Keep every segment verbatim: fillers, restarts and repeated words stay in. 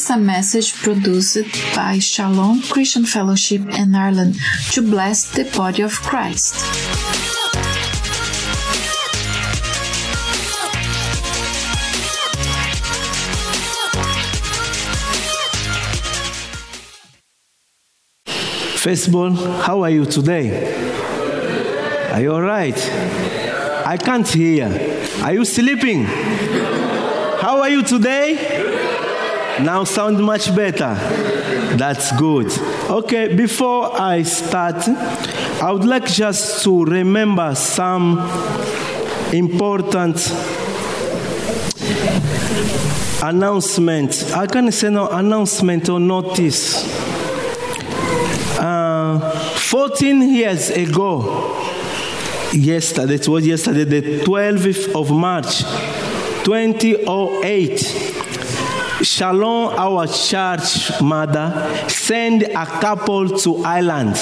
is a message produced by Shalom Christian Fellowship in Ireland to bless the body of Christ. First of all, how are you today? Are you all right? I can't hear. Are you sleeping? How are you today? Now sound much better. That's good. Okay, before I start, I would like just to remember some important announcement. I can say no announcement or notice. Uh, Fourteen years ago, yesterday, it was yesterday, the twelfth of March, twenty oh eight. Shalom, our church mother, sent a couple to Ireland.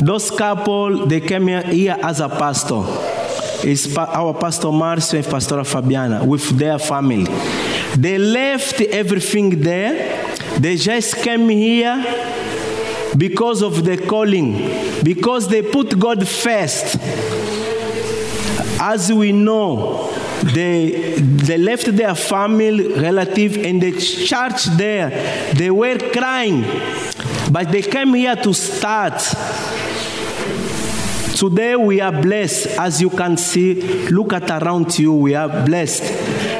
Those couple, they came here as a pastor. It's pa- our pastor Marcio and Pastor Fabiana with their family. They left everything there. They just came here because of the calling, because they put God first. As we know, They, they left their family, relative, and the church there. They were crying, but they came here to start. Today we are blessed. As you can see, look at around you, we are blessed.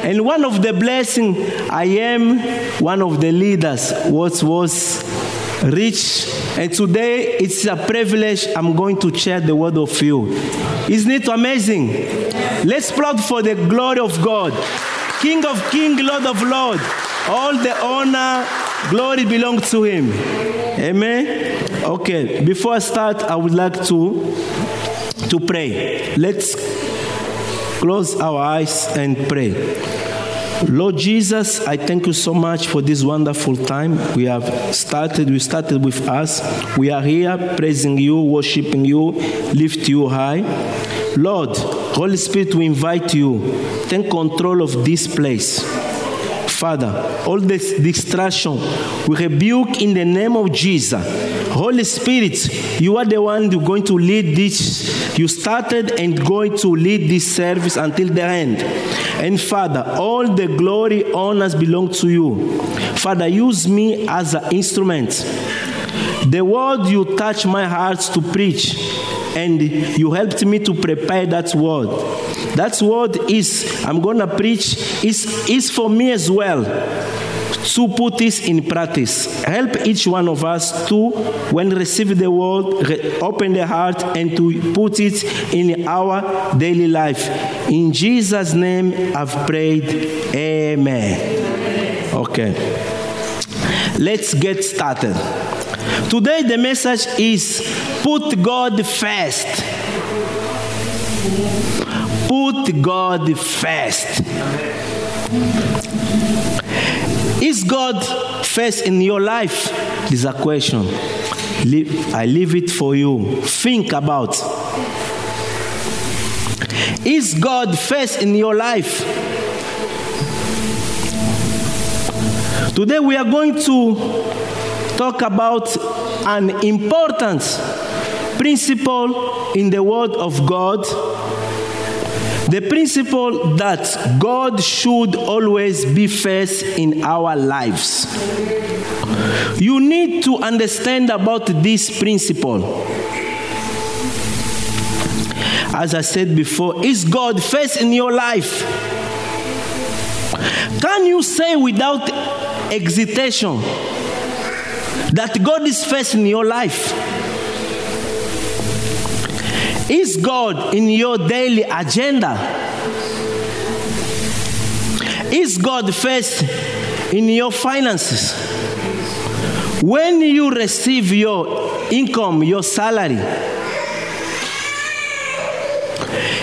And one of the blessings, I am one of the leaders, what was rich. And today it's a privilege, I'm going to share the word of you. Isn't it amazing? Let's applaud for the glory of God. King of kings, Lord of lords. All the honor, glory belongs to him. Amen? Okay, before I start, I would like to, to pray. Let's close our eyes and pray. Lord Jesus, I thank you so much for this wonderful time we have started. You started with us. We are here praising you, worshiping you, lift you high. Lord, Holy Spirit, we invite you. Take control of this place. Father, all this distraction, we rebuke in the name of Jesus. Holy Spirit, you are the one who is going to lead this. You started and going to lead this service until the end. And Father, all the glory, honors belong to you. Father, use me as an instrument. The word you touch my heart to preach, and you helped me to prepare that word. That word is, I'm going to preach, is, is for me as well, to put this in practice. Help each one of us to, when receive the word, re- open the heart and to put it in our daily life. In Jesus' name I've prayed, amen. Okay, let's get started. Today the message is, put God first. Put God first. Is God first in your life? This is a question. I leave it for you. Think about. Is God first in your life? Today we are going to talk about an important principle in the Word of God. The principle that God should always be first in our lives. You need to understand about this principle. As I said before, is God first in your life? Can you say without hesitation that God is first in your life? Is God in your daily agenda? Is God first in your finances? When you receive your income, your salary,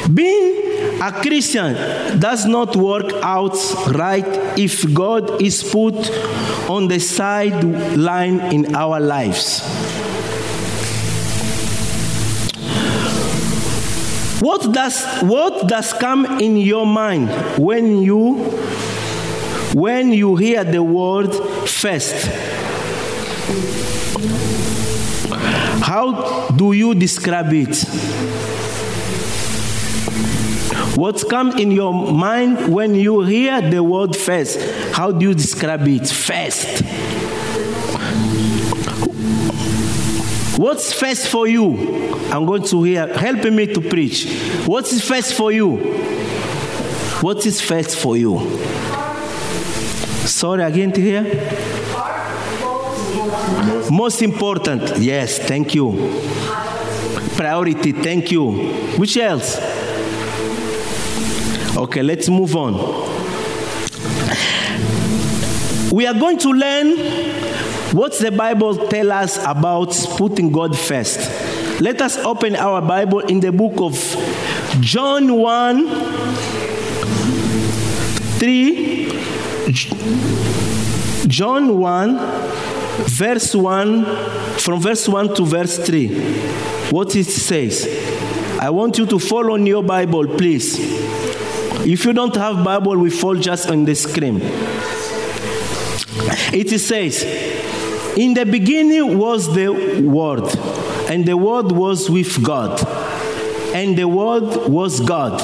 being a Christian does not work out right if God is put on the sideline in our lives. What does what does come in your mind when you when you hear the word fast, how do you describe it? What comes in your mind when you hear the word fast? How do you describe it? Fast. What's fast for you? I'm going to hear, helping me to preach. What is fast for you? What is fast for you? Sorry, again to hear? Most important. Yes, thank you. Priority, thank you. Which else? Okay, let's move on. We are going to learn what the Bible tells us about putting God first. Let us open our Bible in the book of John one, three. John one, verse one, from verse one to verse three. What it says. I want you to follow in your Bible, please. If you don't have Bible, we fall just on the screen. It says, in the beginning was the Word, and the Word was with God, and the Word was God.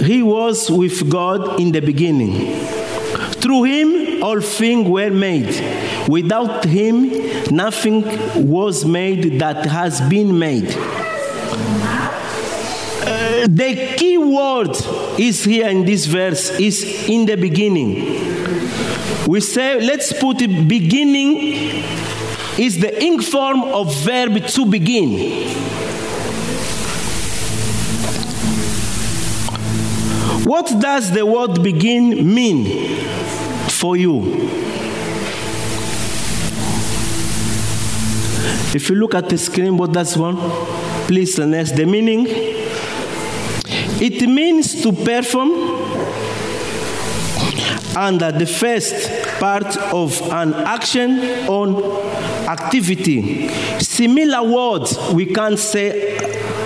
He was with God in the beginning. Through him all things were made. Without him nothing was made that has been made. Uh, the key word is here in this verse, is in the beginning. We say, let's put it, beginning is the ing form of verb to begin. What does the word begin mean for you? If you look at the screen, what does one? Please, Lanes, the meaning. It means to perform under the first part of an action or activity. Similar words, we can say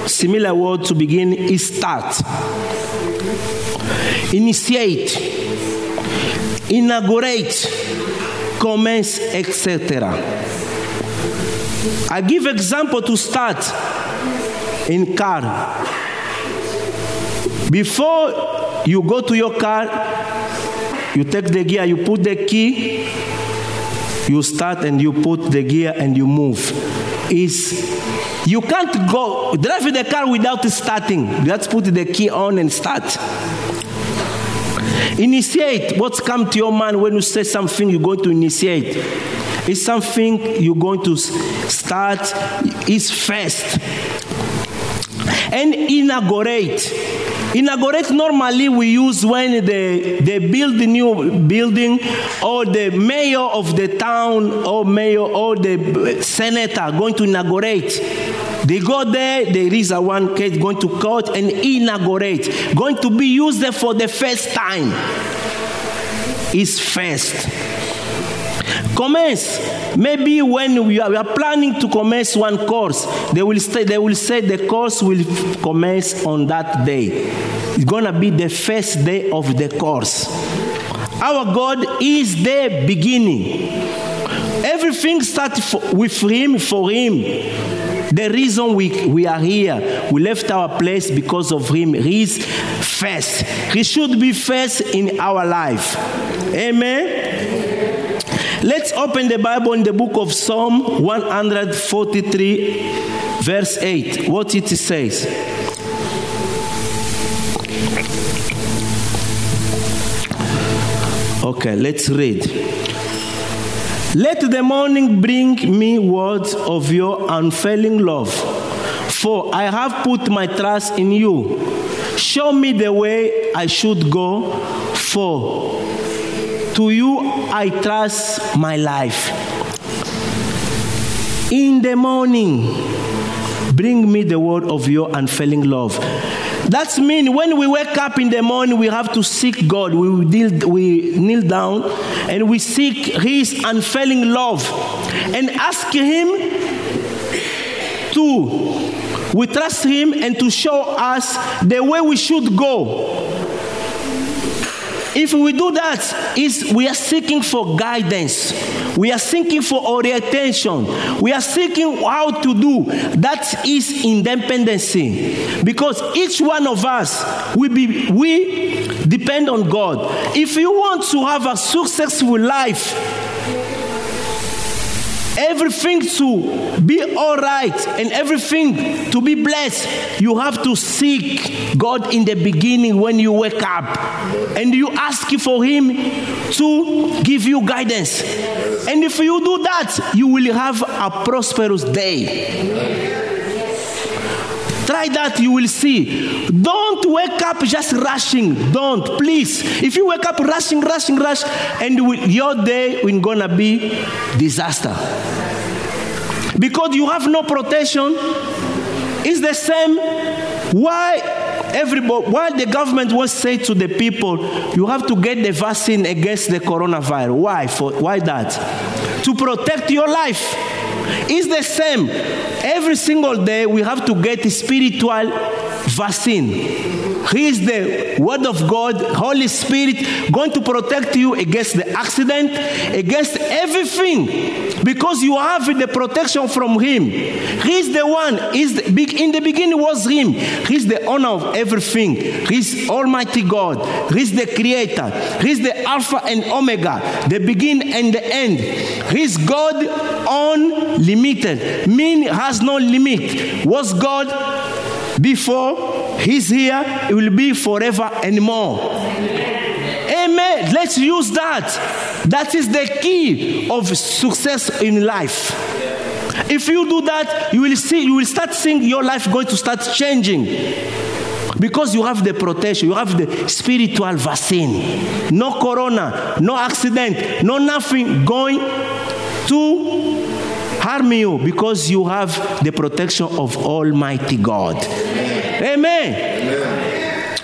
similar word to begin is start, initiate, inaugurate, commence, et cetera. I give example to start in car. Before you go to your car, you take the gear, you put the key, you start and you put the gear and you move. Is you can't go drive the car without starting. Let's put the key on and start. Initiate. What's come to your mind when you say something you're going to initiate? It's something you're going to start. It's first. And inaugurate. Inaugurate normally we use when they, they build a new building, or the mayor of the town or mayor or the senator going to inaugurate. They go there, there is a one case going to court and inaugurate. Going to be used for the first time. It's first. Commence. Maybe when we are, we are planning to commence one course, they will, stay, they will say the course will commence on that day. It's going to be the first day of the course. Our God is the beginning. Everything starts with Him, for Him. The reason we, we are here, we left our place because of Him. He is first. He should be first in our life. Amen. Let's open the Bible in the book of Psalm one forty-three, verse eight. What it says. Okay, let's read. Let the morning bring me words of your unfailing love, for I have put my trust in you. Show me the way I should go, for to you I trust my life. In the morning, bring me the word of your unfailing love. That means when we wake up in the morning, we have to seek God. We kneel, we kneel down and we seek His unfailing love and ask Him to, we trust Him and to show us the way we should go. If we do that, is we are seeking for guidance. We are seeking for orientation. We are seeking how to do. That is independency. Because each one of us, we, be, we depend on God. If you want to have a successful life, everything to be all right and everything to be blessed, you have to seek God in the beginning when you wake up. And you ask for Him to give you guidance. And if you do that, you will have a prosperous day. Try that, you will see. Don't wake up just rushing. Don't, please. If you wake up rushing, rushing, rush, and with your day will gonna be disaster. Because you have no protection. It's the same. Why everybody? Why the government was say to the people, you have to get the vaccine against the coronavirus. Why? For why that? To protect your life. It's the same. Every single day we have to get a spiritual vaccine. He is the Word of God, Holy Spirit, going to protect you against the accident, against everything, because you have the protection from Him. He is the one. He is the, in the beginning was Him. He is the owner of everything. He is Almighty God. He is the Creator. He is the Alpha and Omega, the beginning and the end. He is God unlimited, meaning has no limit. Was God before, He's here, it will be forever and more. Amen. Amen. Let's use that. That is the key of success in life. If you do that, you will see, you will start seeing your life going to start changing. Because you have the protection, you have the spiritual vaccine. No corona, no accident, no nothing going to harm you, because you have the protection of Almighty God. Amen. Amen.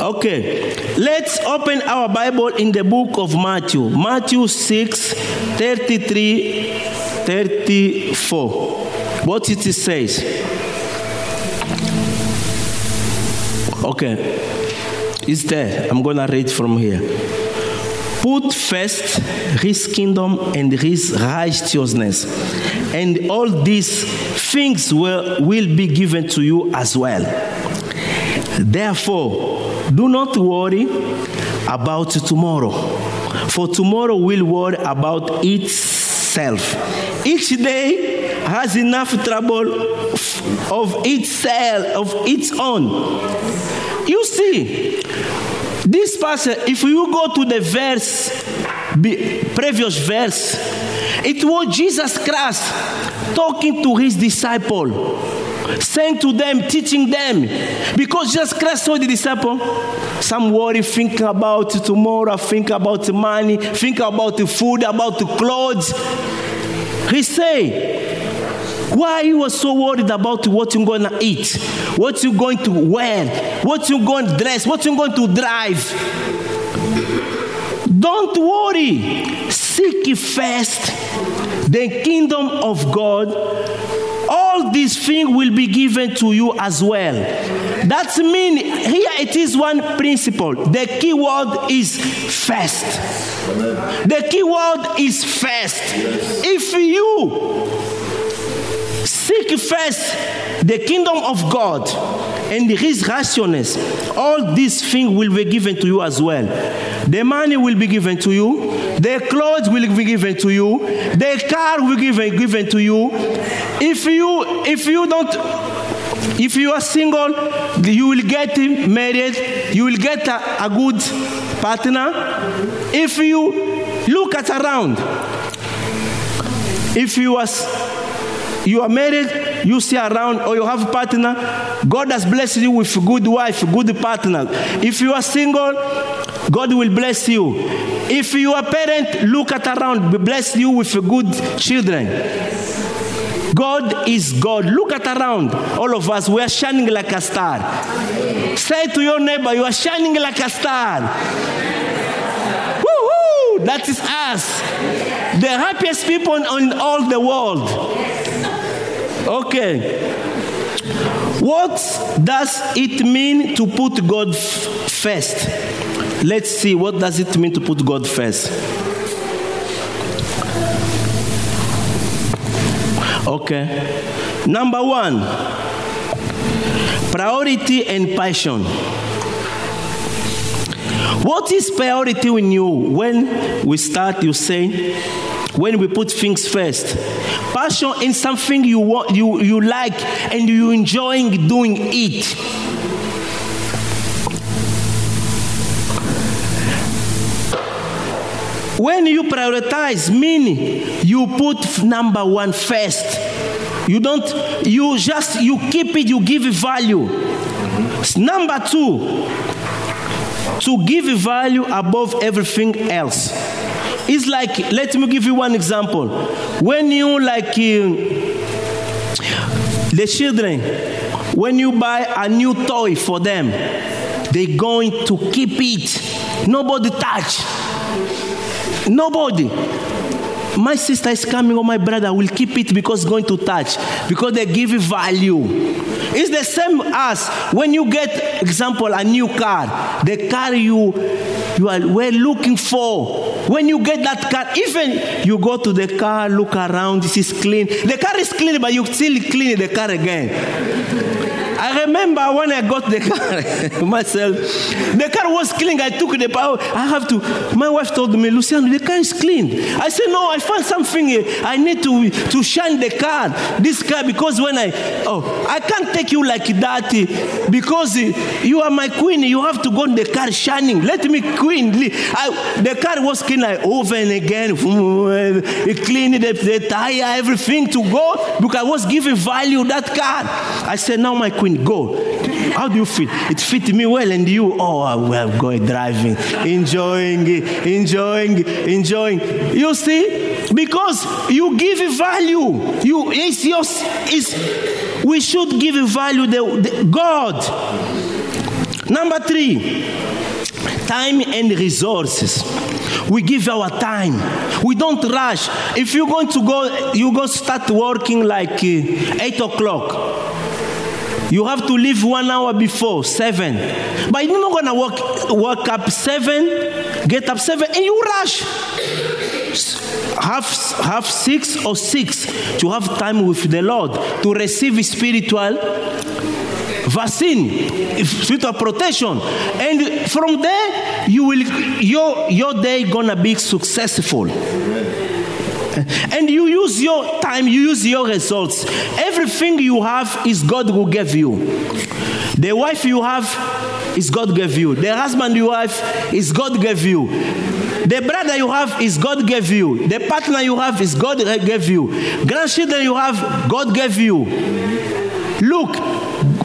Okay, let's open our Bible in the book of Matthew. Matthew six, thirty-three, thirty-four. What it says? Okay, it's there. I'm going to read from here. Put first His kingdom and His righteousness, and all these things will, will be given to you as well. Therefore, do not worry about tomorrow, for tomorrow will worry about itself. Each day has enough trouble of itself, of its own. You see, this passage, if you go to the verse, previous verse, it was Jesus Christ talking to His disciples, saying to them, teaching them. Because Jesus Christ told the disciples, some worry, think about tomorrow, think about money, think about the food, about the clothes. He said, why you were so worried about what you're going to eat, what you're going to wear, what you're going to dress, what you're going to drive? Don't worry. Seek first the kingdom of God. All these things will be given to you as well. That means here it is one principle. The key word is first. The key word is first. If you seek first the kingdom of God and His righteousness, all these things will be given to you as well. The money will be given to you. The clothes will be given to you. The car will be given, given to you. If you if you don't, if you are single, you will get married. You will get a, a good partner. If you look at around, if you are You are married, you see around, or you have a partner, God has blessed you with a good wife, good partner. If you are single, God will bless you. If you are a parent, look at around, bless you with good children. God is God. Look at around, all of us, we are shining like a star. Say to your neighbor, you are shining like a star. Woohoo! That is us. The happiest people in all the world. Okay, what does it mean to put God f- first? Let's see, what does it mean to put God first? Okay. Number one, priority and passion. What is priority in you? When we start, you say, when we put things first. Passion is something you want, you, you like, and you enjoying doing it. When you prioritize, meaning you put number one first. You don't, you just, you keep it, you give it value. Mm-hmm. Number two, to give value above everything else. It's like, let me give you one example. When you like, uh, the children, when you buy a new toy for them, they're going to keep it. Nobody touch. Nobody. My sister is coming or my brother will keep it because going to touch, because they give it value. It's the same as when you get, example, a new car, the car you you are were looking for. When you get that car, even you go to the car, look around, this is clean. The car is clean, but you still clean the car again. I remember when I got the car myself, the car was clean. I took the power. I have to. My wife told me, Luciano, the car is clean. I said, no, I found something. I need to to shine the car, this car, because when I oh, I can't take you like that because you are my queen. You have to go in the car shining. Let me queen. I, the car was clean. I over and again, clean the, the tire, everything to go because I was giving value that car. I said, now my queen. Go. How do you feel? It fit me well, and you? Oh, I will go driving, enjoying, enjoying, enjoying. You see, because you give value. You, it's yours. It's, we should give value to the, the God. Number three, time and resources. We give our time. We don't rush. If you're going to go, you go start working like uh, eight o'clock. You have to leave one hour before, seven. But you're not going to work, work up seven, get up seven, and you rush. Half, half six or six to have time with the Lord, to receive spiritual vaccine, spiritual protection. And from there, you will your, your day going to be successful. And you use your time, you use your results. Everything you have is God who gave you. The wife you have is God gave you. The husband you have is God gave you. The brother you have is God gave you. The partner you have is God gave you. Grandchildren you have, God gave you. Look,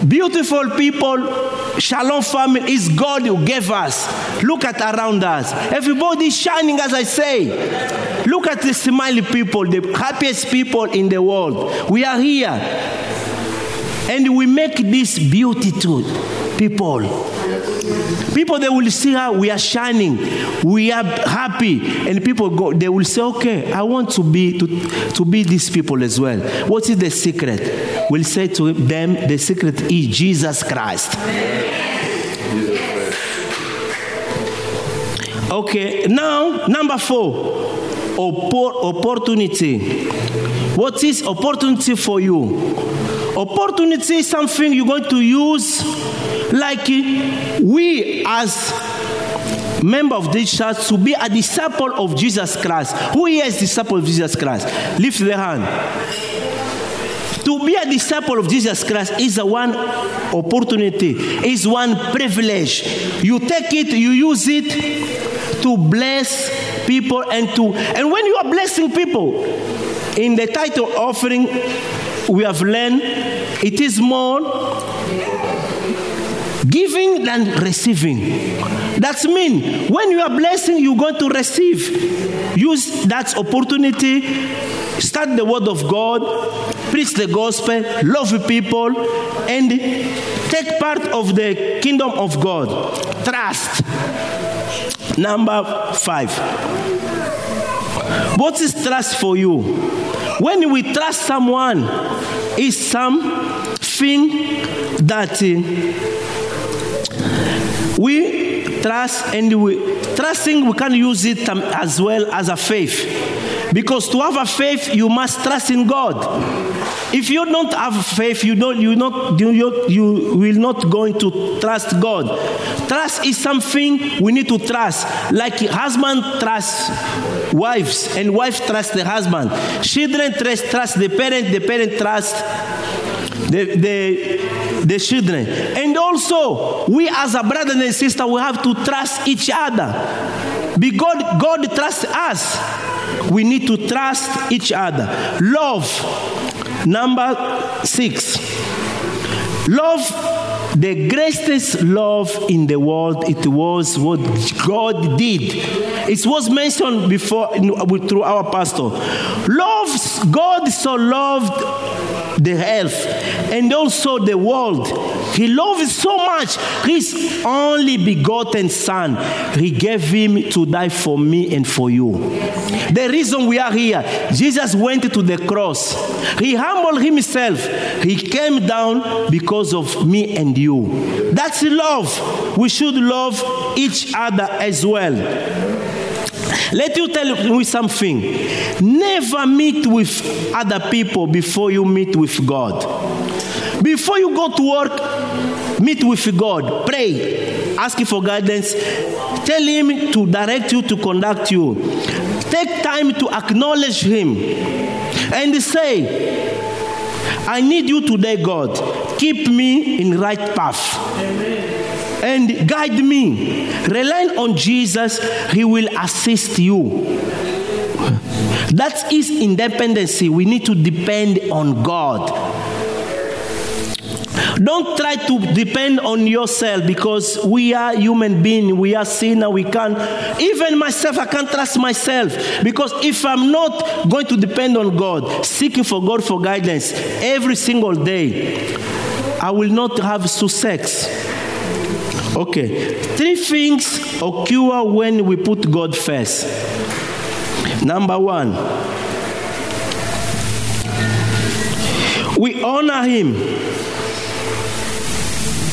beautiful people, Shalom family, is God who gave us. Look at around us. Everybody is shining, as I say. Look at the smiling people, the happiest people in the world. We are here. And we make this beautiful people. People, they will see how we are shining. We are happy. And people go, they will say, okay, I want to be to, to be these people as well. What is the secret? We'll say to them, the secret is Jesus Christ. Okay, now, number four, opportunity. What is opportunity for you? Opportunity is something you're going to use. Like we as member of this church to be a disciple of Jesus Christ. Who is disciple of Jesus Christ? Lift the hand. To be a disciple of Jesus Christ is a one opportunity, is one privilege. You take it, you use it to bless people and to and when you are blessing people, in the title offering we have learned it is more giving than receiving. That means when you are blessing, you're going to receive. Use that opportunity. Start the word of God. Preach the gospel. Love people. And take part of the kingdom of God. Trust. Number five. What is trust for you? When we trust someone, it's something that... Uh, We trust, and we, trusting, we can use it as well as a faith. Because to have a faith, you must trust in God. If you don't have faith, you don't, you not, you, you will not going to trust God. Trust is something we need to trust. Like husband trusts wives, and wife trusts the husband. Children trust, trust the parent, the parent trusts the, the, the children. And also, we as a brother and sister, we have to trust each other. Because God trusts us, we need to trust each other. Love, number six. Love. The greatest love in the world, it was what God did. It was mentioned before through our pastor. Loves, God so loved the earth and also the world. He loved so much. His only begotten son, he gave him to die for me and for you. The reason we are here, Jesus went to the cross. He humbled himself. He came down because of me and you. You. That's love. We should love each other as well. Let you tell me something. Never meet with other people before you meet with God. Before you go to work, meet with God. Pray. Ask him for guidance. Tell him to direct you, to conduct you. Take time to acknowledge him. And say, I need you today, God. Keep me in right path. Amen. And guide me. Rely on Jesus. He will assist you. That is independency. We need to depend on God. Don't try to depend on yourself, because we are human beings. We are sinners. We can't. Even myself, I can't trust myself. Because if I'm not going to depend on God, seeking for God for guidance every single day, I will not have success. Okay. Three things occur when we put God first. Number one, we honor him.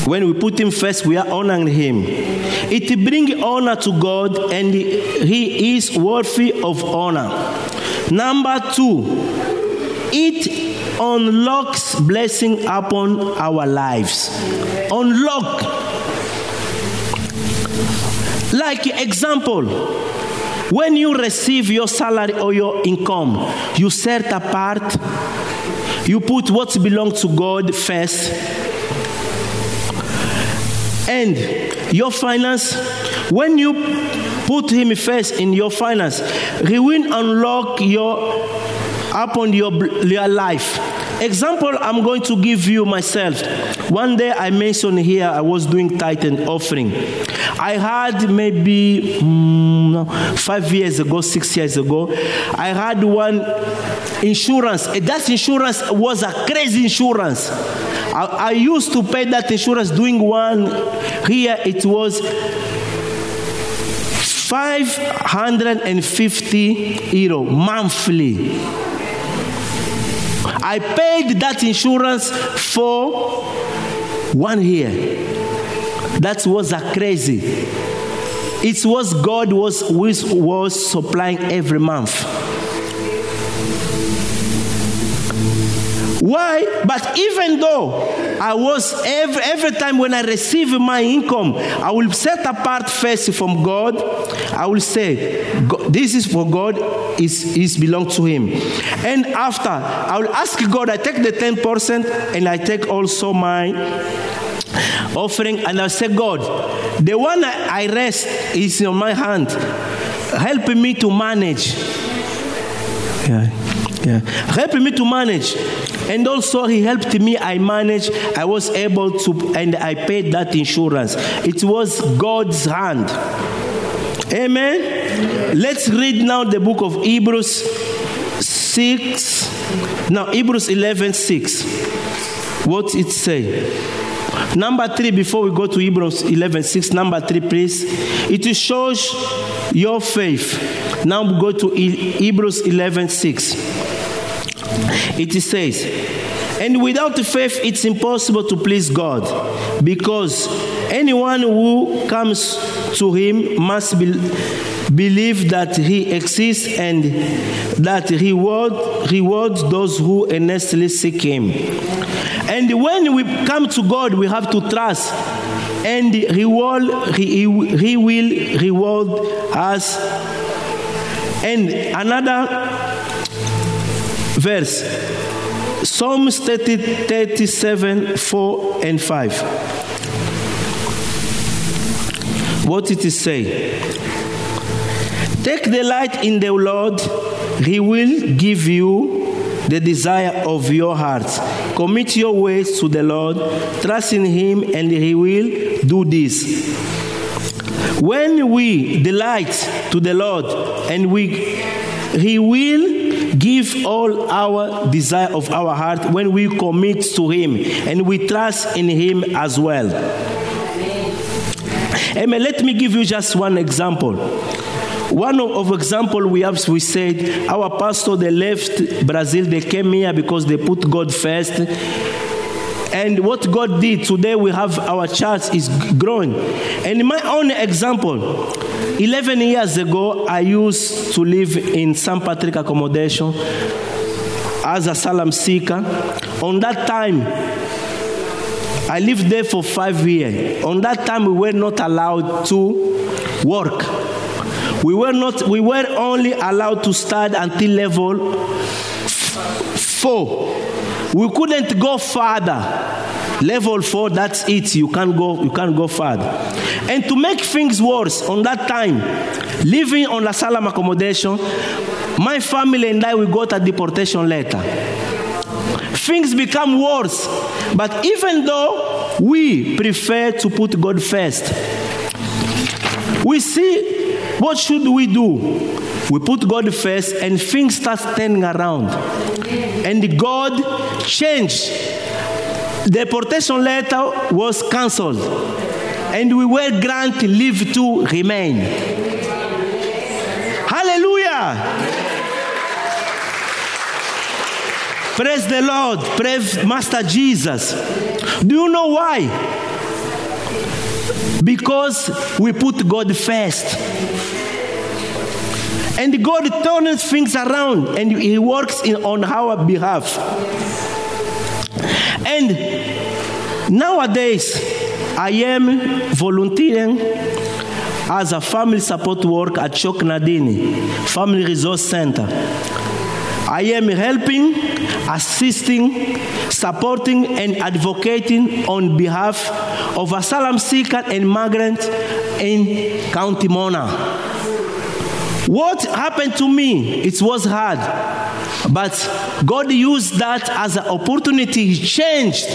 When we put him first, we are honoring him. It brings honor to God, and he is worthy of honor. Number two, it unlocks blessing upon our lives. Unlock. Like example, when you receive your salary or your income, you set apart, you put what belongs to God first. And your finance, when you put him first in your finance, he will unlock your upon your, your life. Example, I'm going to give you myself. One day I mentioned here, I was doing tithe and offering. I had maybe mm, five years ago, six years ago, I had one insurance. That insurance was a crazy insurance. I, I used to pay that insurance doing one. Here it was five hundred fifty euro monthly. I paid that insurance for one year. That was a crazy. It was God was was supplying every month. Why? But even though I was every every time when I receive my income, I will set apart first from God. I will say, this is for God. Is is belongs to him. And after, I will ask God, I take the ten percent and I take also my offering, and I say, God, the one I rest is in my hand. Help me to manage. Yeah. Yeah. Help me to manage. And also he helped me, I managed, I was able to, and I paid that insurance. It was God's hand. Amen? Amen. Let's read now the book of Hebrews six. Now, Hebrews eleven six. What it say? Number three, before we go to Hebrews eleven six, number three, please. It shows your faith. Now we go to Hebrews eleven six. It says, And without faith, it's impossible to please God, because anyone who comes to him must be, believe that he exists and that he reward, rewards those who earnestly seek him. And when we come to God, we have to trust, and he will, he, he will reward us. And another verse, Psalms thirty, thirty-seven, four and five. What it is say? Take delight in the Lord, he will give you the desire of your heart. Commit your ways to the Lord, trust in him, and he will do this. When we delight to the Lord, and we, he will give all our desire of our heart when we commit to him and we trust in him as well. Amen. Let me give you just one example. One of example we have, we said, our pastor, they left Brazil, they came here because they put God first. And what God did, today we have our church is growing. And in my own example, eleven years ago, I used to live in Saint Patrick Accommodation as a asylum seeker. On that time, I lived there for five years. On that time, we were not allowed to work. We were not. We were only allowed to start until level f- four. We couldn't go further. Level four, that's it. You can't go. You can't go further. And to make things worse, on that time, living on asylum accommodation, my family and I, we got a deportation letter. Things become worse. But even though we prefer to put God first, we see what should we do. We put God first, and things start turning around. And God changed. Deportation letter was cancelled, and we were granted leave to remain. Hallelujah! Praise the Lord, praise Master Jesus. Do you know why? Because we put God first. And God turns things around, and he works in, on our behalf. And nowadays, I am volunteering as a family support worker at Choknadini Family Resource Center. I am helping, assisting, supporting, and advocating on behalf of asylum seekers and migrants in County Monaghan. What happened to me? It was hard. But God used that as an opportunity. He changed.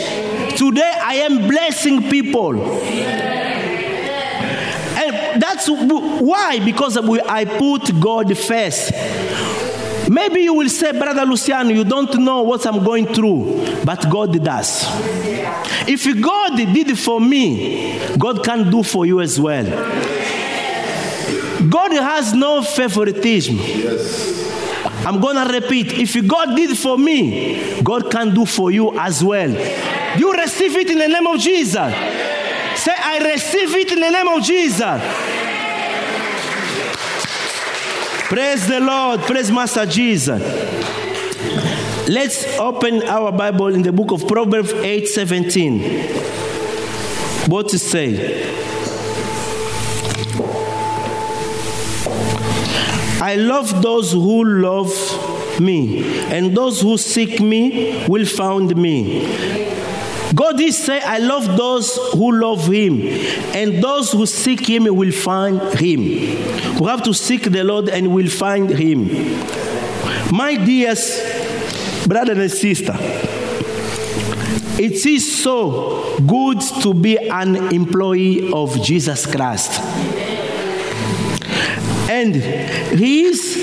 Today, I am blessing people. And that's why, because we, I put God first. Maybe you will say, Brother Luciano, you don't know what I'm going through, but God does. If God did it for me, God can do for you as well. God has no favoritism. Yes. I'm going to repeat. If God did for me, God can do for you as well. You receive it in the name of Jesus. Say, I receive it in the name of Jesus. Praise the Lord. Praise Master Jesus. Let's open our Bible in the book of Proverbs eight seventeen. What to say? I love those who love me, and those who seek me will find me. God is saying, I love those who love him, and those who seek him will find him. We have to seek the Lord and we'll find him. My dearest brother and sister, it is so good to be an employee of Jesus Christ. And he is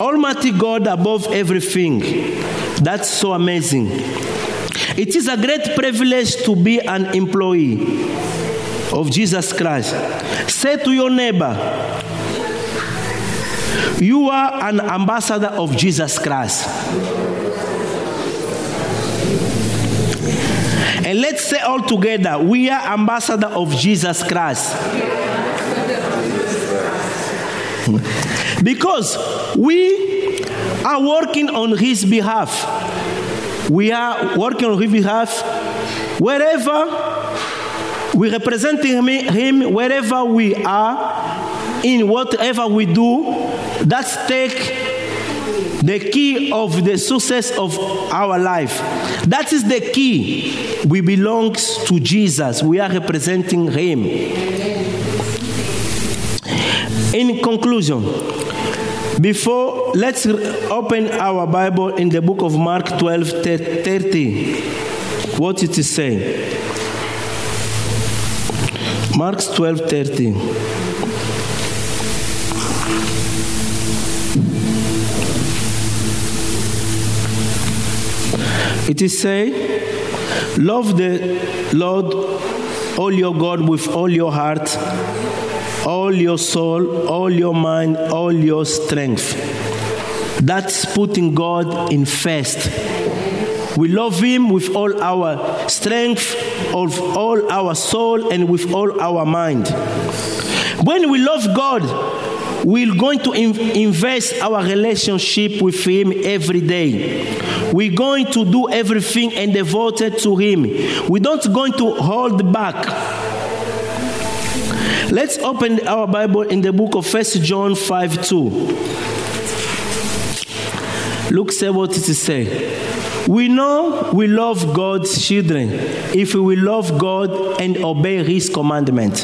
Almighty God above everything. That's so amazing. It is a great privilege to be an employee of Jesus Christ. Say to your neighbor, you are an ambassador of Jesus Christ. And let's say all together, we are ambassadors of Jesus Christ. Because we are working on his behalf. We are working on his behalf. Wherever we represent him, wherever we are, in whatever we do, that's take the key of the success of our life. That is the key. We belong to Jesus. We are representing him. In conclusion, before, let's open our Bible in the book of Mark twelve thirty. What it is saying? Mark twelve thirty. It is saying, love the Lord, all your God, with all your heart, all your soul, all your mind, all your strength. That's putting God in first. We love him with all our strength, of all our soul, and with all our mind. When we love God, we're going to invest our relationship with him every day. We're going to do everything and devoted to him. We don't going to hold back. Let's open our Bible in the book of First John five two. Look, say what it says. We know we love God's children if we love God and obey his commandment.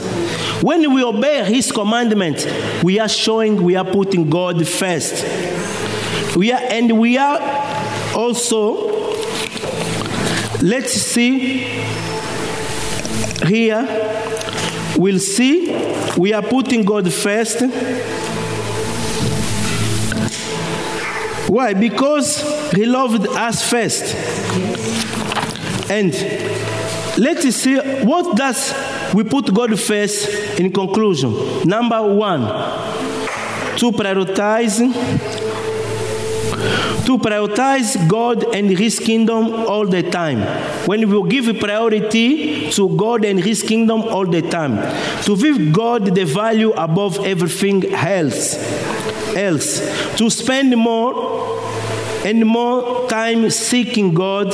When we obey his commandment, we are showing we are putting God first. We are and we are also, let's see here, we'll see, we are putting God first. Why? Because he loved us first. And let's see, what does we put God first in conclusion? Number one, to prioritize To prioritize God and his kingdom all the time. When we give priority to God and his kingdom all the time. To give God the value above everything else. else. To spend more and more time seeking God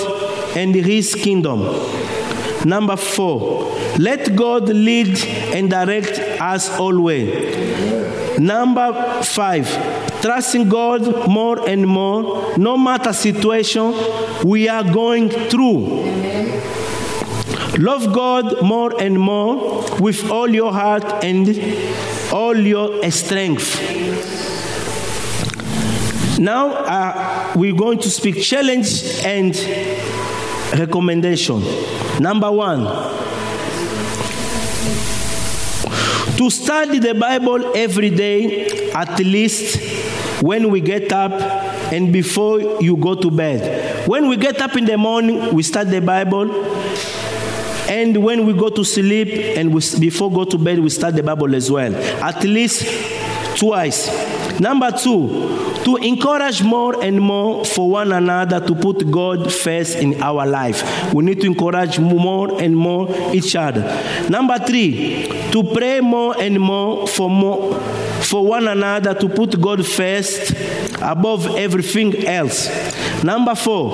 and his kingdom. Number four, let God lead and direct us always. Number five, trusting God more and more, no matter situation we are going through. Love God more and more with all your heart and all your strength. Now uh, we're going to speak challenge and recommendation. Number one, to study the Bible every day, at least when we get up and before you go to bed. When we get up in the morning, we study the Bible. And when we go to sleep and we, before go to bed, we study the Bible as well. At least twice. Number two, to encourage more and more for one another to put God first in our life. We need to encourage more and more each other. Number three, to pray more and more for more for one another to put God first above everything else. Number four,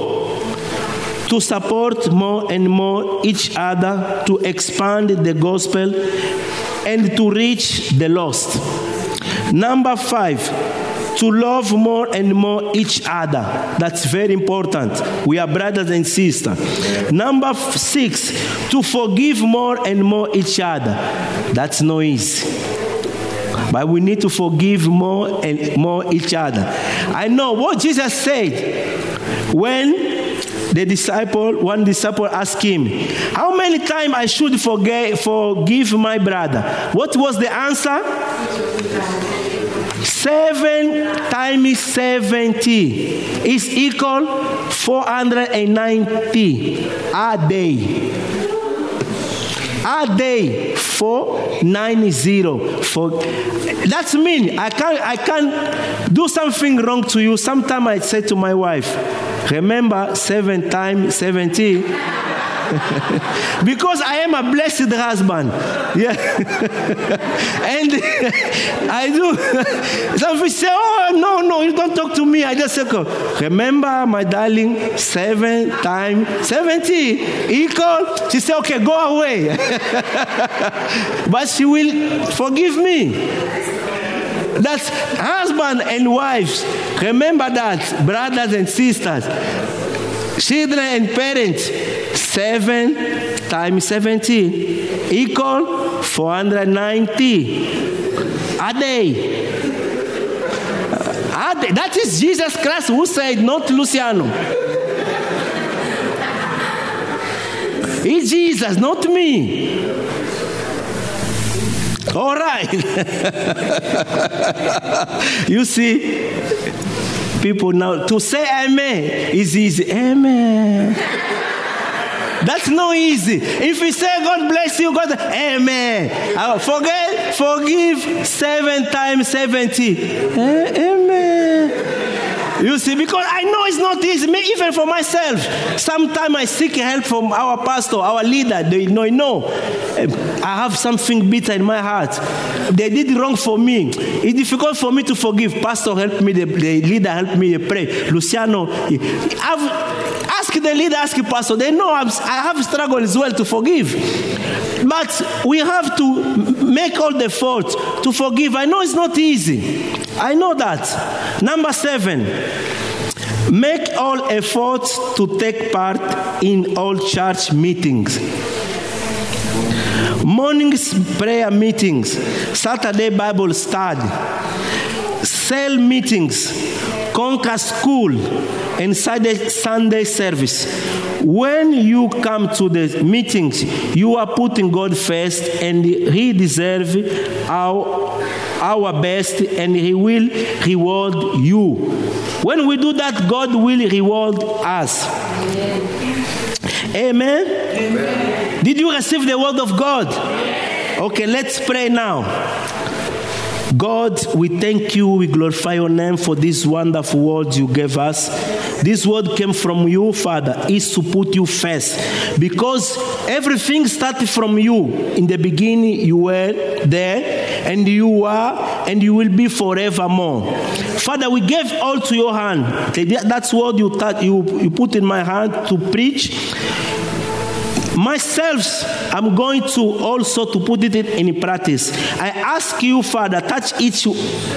to support more and more each other to expand the gospel and to reach the lost. Number five, to love more and more each other. That's very important. We are brothers and sisters. Number six, to forgive more and more each other. That's not easy. But we need to forgive more and more each other. I know what Jesus said when the disciple, one disciple asked him, how many times I should forget, forgive my brother? What was the answer? Seven times seventy is equal four hundred and ninety a day. A day four nine zero. For that's mean I can I can do something wrong to you. Sometimes I say to my wife, remember seven times seventy Because I am a blessed husband. Yeah. And I do. Some people say, oh, no, no, you don't talk to me. I just say, remember, my darling, seven times, seventy equal. She said, okay, go away. But she will forgive me. That's husband and wives. Remember that, brothers and sisters, children and parents. Seven times seventy equal four hundred ninety a day. A day. That is Jesus Christ who said, not Luciano. It's Jesus, not me. All right. You see, people now, to say amen is easy. Amen. That's not easy. If we say God bless you, God, amen. I forget, forgive seven times seventy. Amen. You see, because I know it's not easy. Me, even for myself, sometimes I seek help from our pastor, our leader. They know, no, I have something bitter in my heart. They did wrong for me. It's difficult for me to forgive. Pastor helped me, the, the leader helped me pray. Luciano, I've asked the leader, asked the pastor. They know I'm, I have struggled as well to forgive. But we have to make all the effort to forgive. I know it's not easy. I know that. Number seven, make all efforts to take part in all church meetings. Morning's prayer meetings, Saturday Bible study, cell meetings, Conquer School, and Sunday service. When you come to the meetings, you are putting God first, and He deserves our, our best, and He will reward you. When we do that, God will reward us. Amen? Amen. Did you receive the word of God? Yes. Okay, let's pray now. God, we thank you, we glorify your name for this wonderful word you gave us. This word came from you, Father, is to put you first. Because everything started from you. In the beginning, you were there, and you are, and you will be forevermore. Father, we gave all to your hand. That's what you, th- you, you put in my hand to preach. Myself, I'm going to also to put it in practice. I ask you, Father, touch each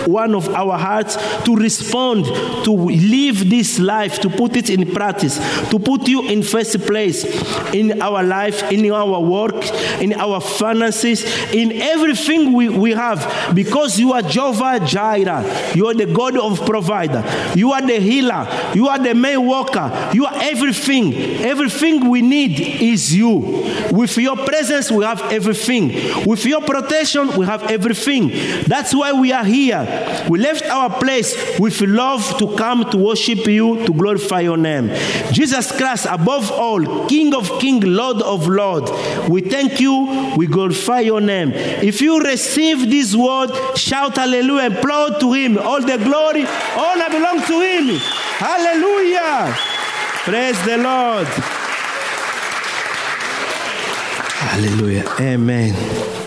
one of our hearts to respond, to live this life, to put it in practice, to put you in first place in our life, in our work, in our finances, in everything we, we have, because you are Jehovah Jireh. You are the God of provider. You are the healer. You are the main worker. You are everything. Everything we need is you. With your presence, we have everything. With your protection, we have everything. That's why we are here. We left our place with love to come to worship you, to glorify your name. Jesus Christ, above all, King of kings, Lord of lords, we thank you, we glorify your name. If you receive this word, shout hallelujah and applaud to him. All the glory, all that belongs to him. Hallelujah. Praise the Lord. Hallelujah. Amen.